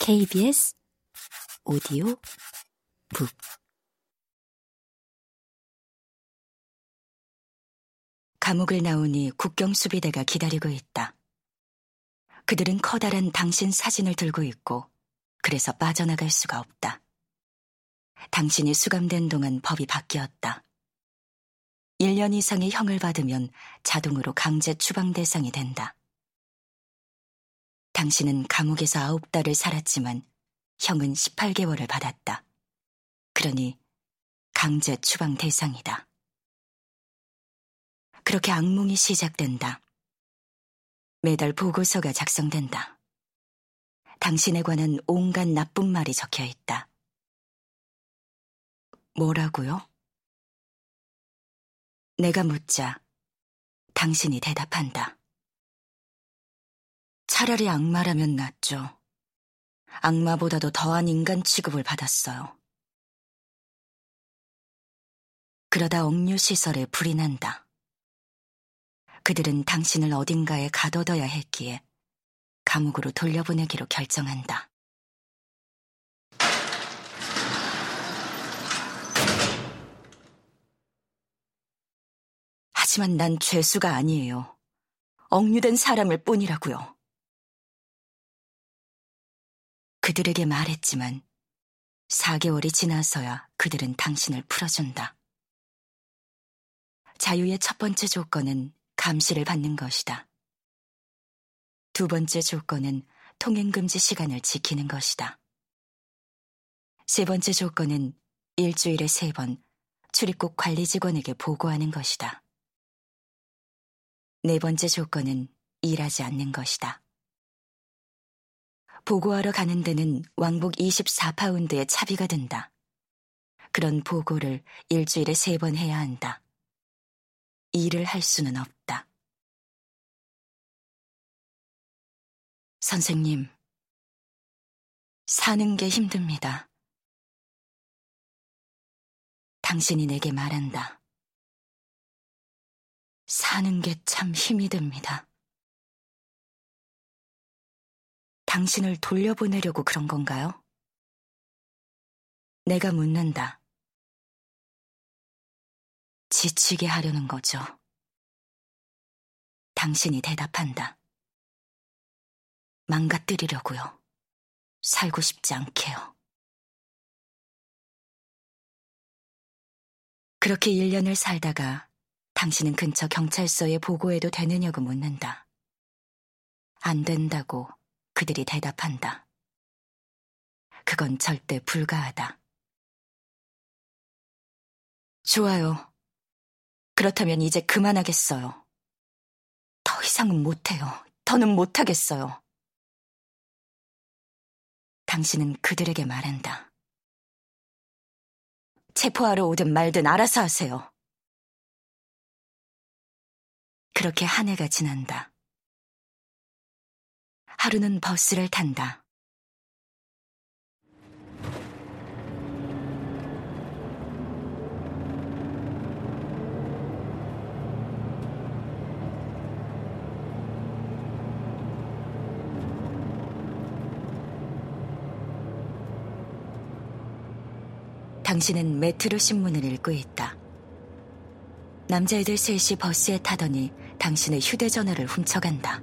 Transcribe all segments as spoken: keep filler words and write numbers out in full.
케이비에스 오디오 북 감옥을 나오니 국경수비대가 기다리고 있다. 그들은 커다란 당신 사진을 들고 있고 그래서 빠져나갈 수가 없다. 당신이 수감된 동안 법이 바뀌었다. 일 년 이상의 형을 받으면 자동으로 강제 추방 대상이 된다. 당신은 감옥에서 아홉 달을 살았지만 형은 십팔 개월을 받았다. 그러니 강제 추방 대상이다. 그렇게 악몽이 시작된다. 매달 보고서가 작성된다. 당신에 관한 온갖 나쁜 말이 적혀 있다. 뭐라고요? 내가 묻자 당신이 대답한다. 차라리 악마라면 낫죠. 악마보다도 더한 인간 취급을 받았어요. 그러다 억류시설에 불이 난다. 그들은 당신을 어딘가에 가둬둬야 했기에 감옥으로 돌려보내기로 결정한다. 하지만 난 죄수가 아니에요. 억류된 사람일 뿐이라고요. 그들에게 말했지만 사 개월이 지나서야 그들은 당신을 풀어준다. 자유의 첫 번째 조건은 감시를 받는 것이다. 두 번째 조건은 통행금지 시간을 지키는 것이다. 세 번째 조건은 일주일에 세 번 출입국 관리 직원에게 보고하는 것이다. 네 번째 조건은 일하지 않는 것이다. 보고하러 가는 데는 왕복 이십사 파운드의 차비가 든다. 그런 보고를 일주일에 세 번 해야 한다. 일을 할 수는 없다. 선생님, 사는 게 힘듭니다. 당신이 내게 말한다. 사는 게 참 힘이 듭니다. 당신을 돌려보내려고 그런 건가요? 내가 묻는다. 지치게 하려는 거죠. 당신이 대답한다. 망가뜨리려고요. 살고 싶지 않게요. 그렇게 일 년을 살다가 당신은 근처 경찰서에 보고해도 되느냐고 묻는다. 안 된다고 그들이 대답한다. 그건 절대 불가하다. 좋아요. 그렇다면 이제 그만하겠어요. 더 이상은 못해요. 더는 못하겠어요. 당신은 그들에게 말한다. 체포하러 오든 말든 알아서 하세요. 그렇게 한 해가 지난다. 하루는 버스를 탄다. 당신은 메트로 신문을 읽고 있다. 남자애들 셋이 버스에 타더니 당신의 휴대전화를 훔쳐간다.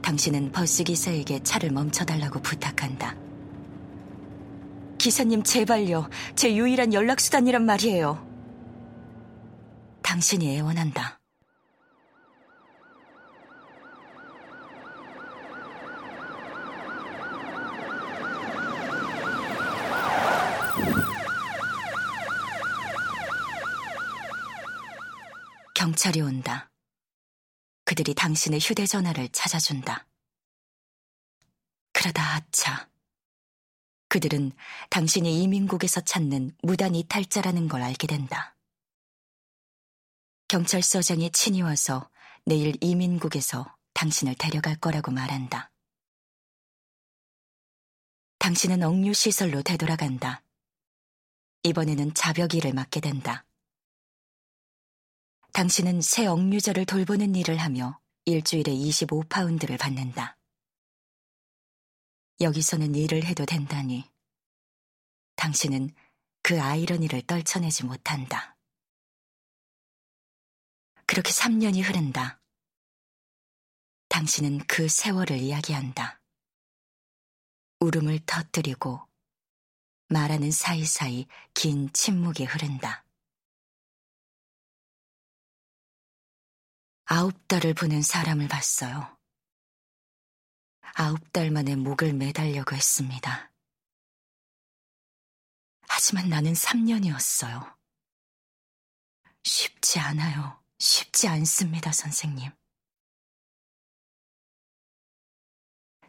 당신은 버스기사에게 차를 멈춰달라고 부탁한다. 기사님 제발요. 제 유일한 연락수단이란 말이에요. 당신이 애원한다. 경찰이 온다. 그들이 당신의 휴대전화를 찾아준다. 그러다 아차. 그들은 당신이 이민국에서 찾는 무단 이탈자라는 걸 알게 된다. 경찰서장이 친히 와서 내일 이민국에서 당신을 데려갈 거라고 말한다. 당신은 억류시설로 되돌아간다. 이번에는 자벽일을 맡게 된다. 당신은 새 억류자를 돌보는 일을 하며 일주일에 이십오 파운드를 받는다. 여기서는 일을 해도 된다니. 당신은 그 아이러니를 떨쳐내지 못한다. 그렇게 삼 년이 흐른다. 당신은 그 세월을 이야기한다. 울음을 터뜨리고 말하는 사이사이 긴 침묵이 흐른다. 아홉 달을 보낸 사람을 봤어요. 아홉 달 만에 목을 매달려고 했습니다. 하지만 나는 삼 년이었어요. 쉽지 않아요. 쉽지 않습니다, 선생님.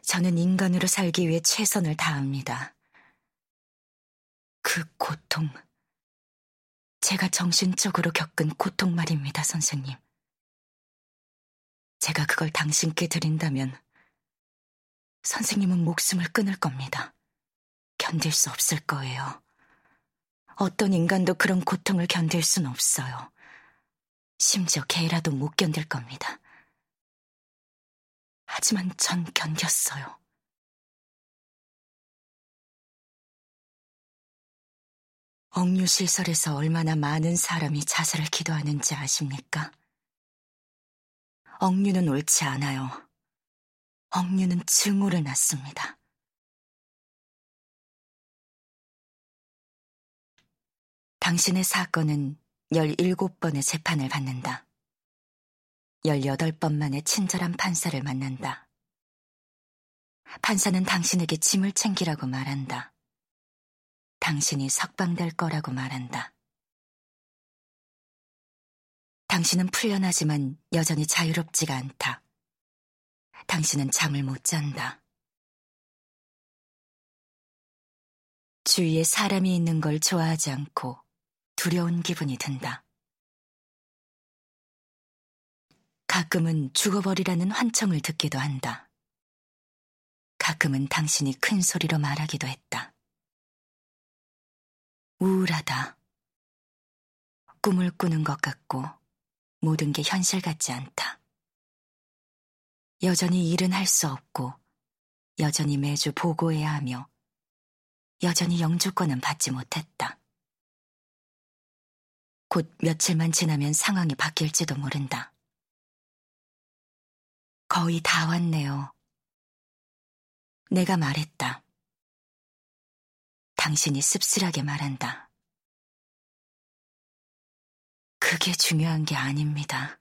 저는 인간으로 살기 위해 최선을 다합니다. 그 고통, 제가 정신적으로 겪은 고통 말입니다, 선생님. 제가 그걸 당신께 드린다면 선생님은 목숨을 끊을 겁니다. 견딜 수 없을 거예요. 어떤 인간도 그런 고통을 견딜 순 없어요. 심지어 개라도 못 견딜 겁니다. 하지만 전 견뎠어요. 억류시설에서 얼마나 많은 사람이 자살을 기도하는지 아십니까? 억류는 옳지 않아요. 억류는 증오를 낳습니다. 당신의 사건은 열일곱 번의 재판을 받는다. 열여덟 번 만에 친절한 판사를 만난다. 판사는 당신에게 짐을 챙기라고 말한다. 당신이 석방될 거라고 말한다. 당신은 풀려나지만 여전히 자유롭지가 않다. 당신은 잠을 못 잔다. 주위에 사람이 있는 걸 좋아하지 않고 두려운 기분이 든다. 가끔은 죽어버리라는 환청을 듣기도 한다. 가끔은 당신이 큰 소리로 말하기도 했다. 우울하다. 꿈을 꾸는 것 같고 모든 게 현실 같지 않다. 여전히 일은 할 수 없고 여전히 매주 보고해야 하며 여전히 영주권은 받지 못했다. 곧 며칠만 지나면 상황이 바뀔지도 모른다. 거의 다 왔네요. 내가 말했다. 당신이 씁쓸하게 말한다. 그게 중요한 게 아닙니다.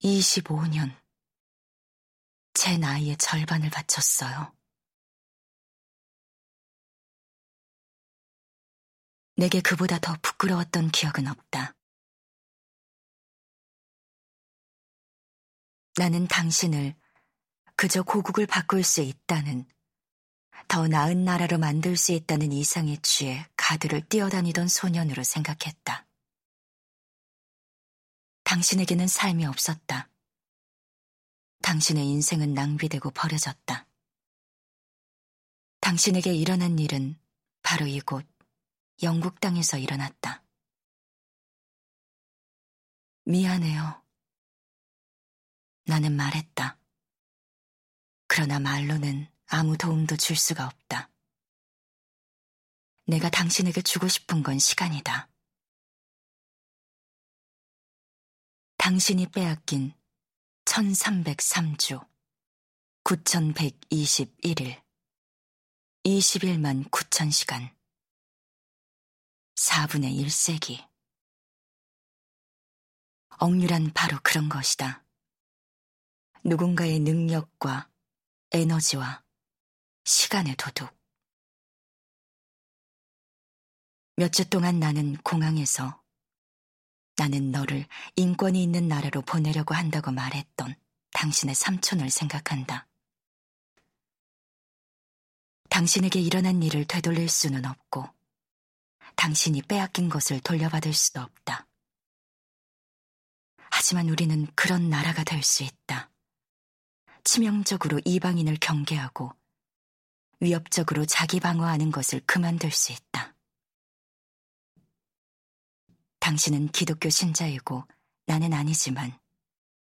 이십오 년. 제 나이의 절반을 바쳤어요. 내게 그보다 더 부끄러웠던 기억은 없다. 나는 당신을 그저 고국을 바꿀 수 있다는, 더 나은 나라로 만들 수 있다는 이상에 취해 가드를 뛰어다니던 소년으로 생각했다. 당신에게는 삶이 없었다. 당신의 인생은 낭비되고 버려졌다. 당신에게 일어난 일은 바로 이곳 영국 땅에서 일어났다. 미안해요. 나는 말했다. 그러나 말로는 아무 도움도 줄 수가 없다. 내가 당신에게 주고 싶은 건 시간이다. 당신이 빼앗긴 천삼백삼 주 구천백이십일 일 이십일만 구천 시간 사분의 일 세기. 억류란 바로 그런 것이다. 누군가의 능력과 에너지와 시간의 도둑. 몇 주 동안 나는 공항에서 나는 너를 인권이 있는 나라로 보내려고 한다고 말했던 당신의 삼촌을 생각한다. 당신에게 일어난 일을 되돌릴 수는 없고 당신이 빼앗긴 것을 돌려받을 수도 없다. 하지만 우리는 그런 나라가 될 수 있다. 치명적으로 이방인을 경계하고 위협적으로 자기 방어하는 것을 그만둘 수 있다. 당신은 기독교 신자이고 나는 아니지만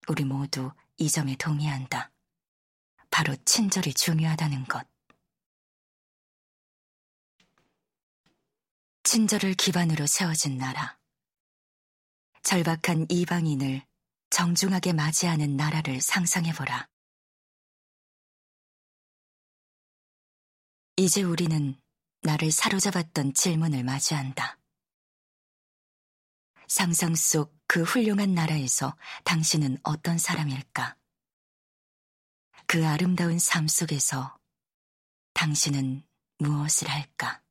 우리 모두 이 점에 동의한다. 바로 친절이 중요하다는 것. 친절을 기반으로 세워진 나라. 절박한 이방인을 정중하게 맞이하는 나라를 상상해보라. 이제 우리는 나를 사로잡았던 질문을 마주한다. 상상 속 그 훌륭한 나라에서 당신은 어떤 사람일까? 그 아름다운 삶 속에서 당신은 무엇을 할까?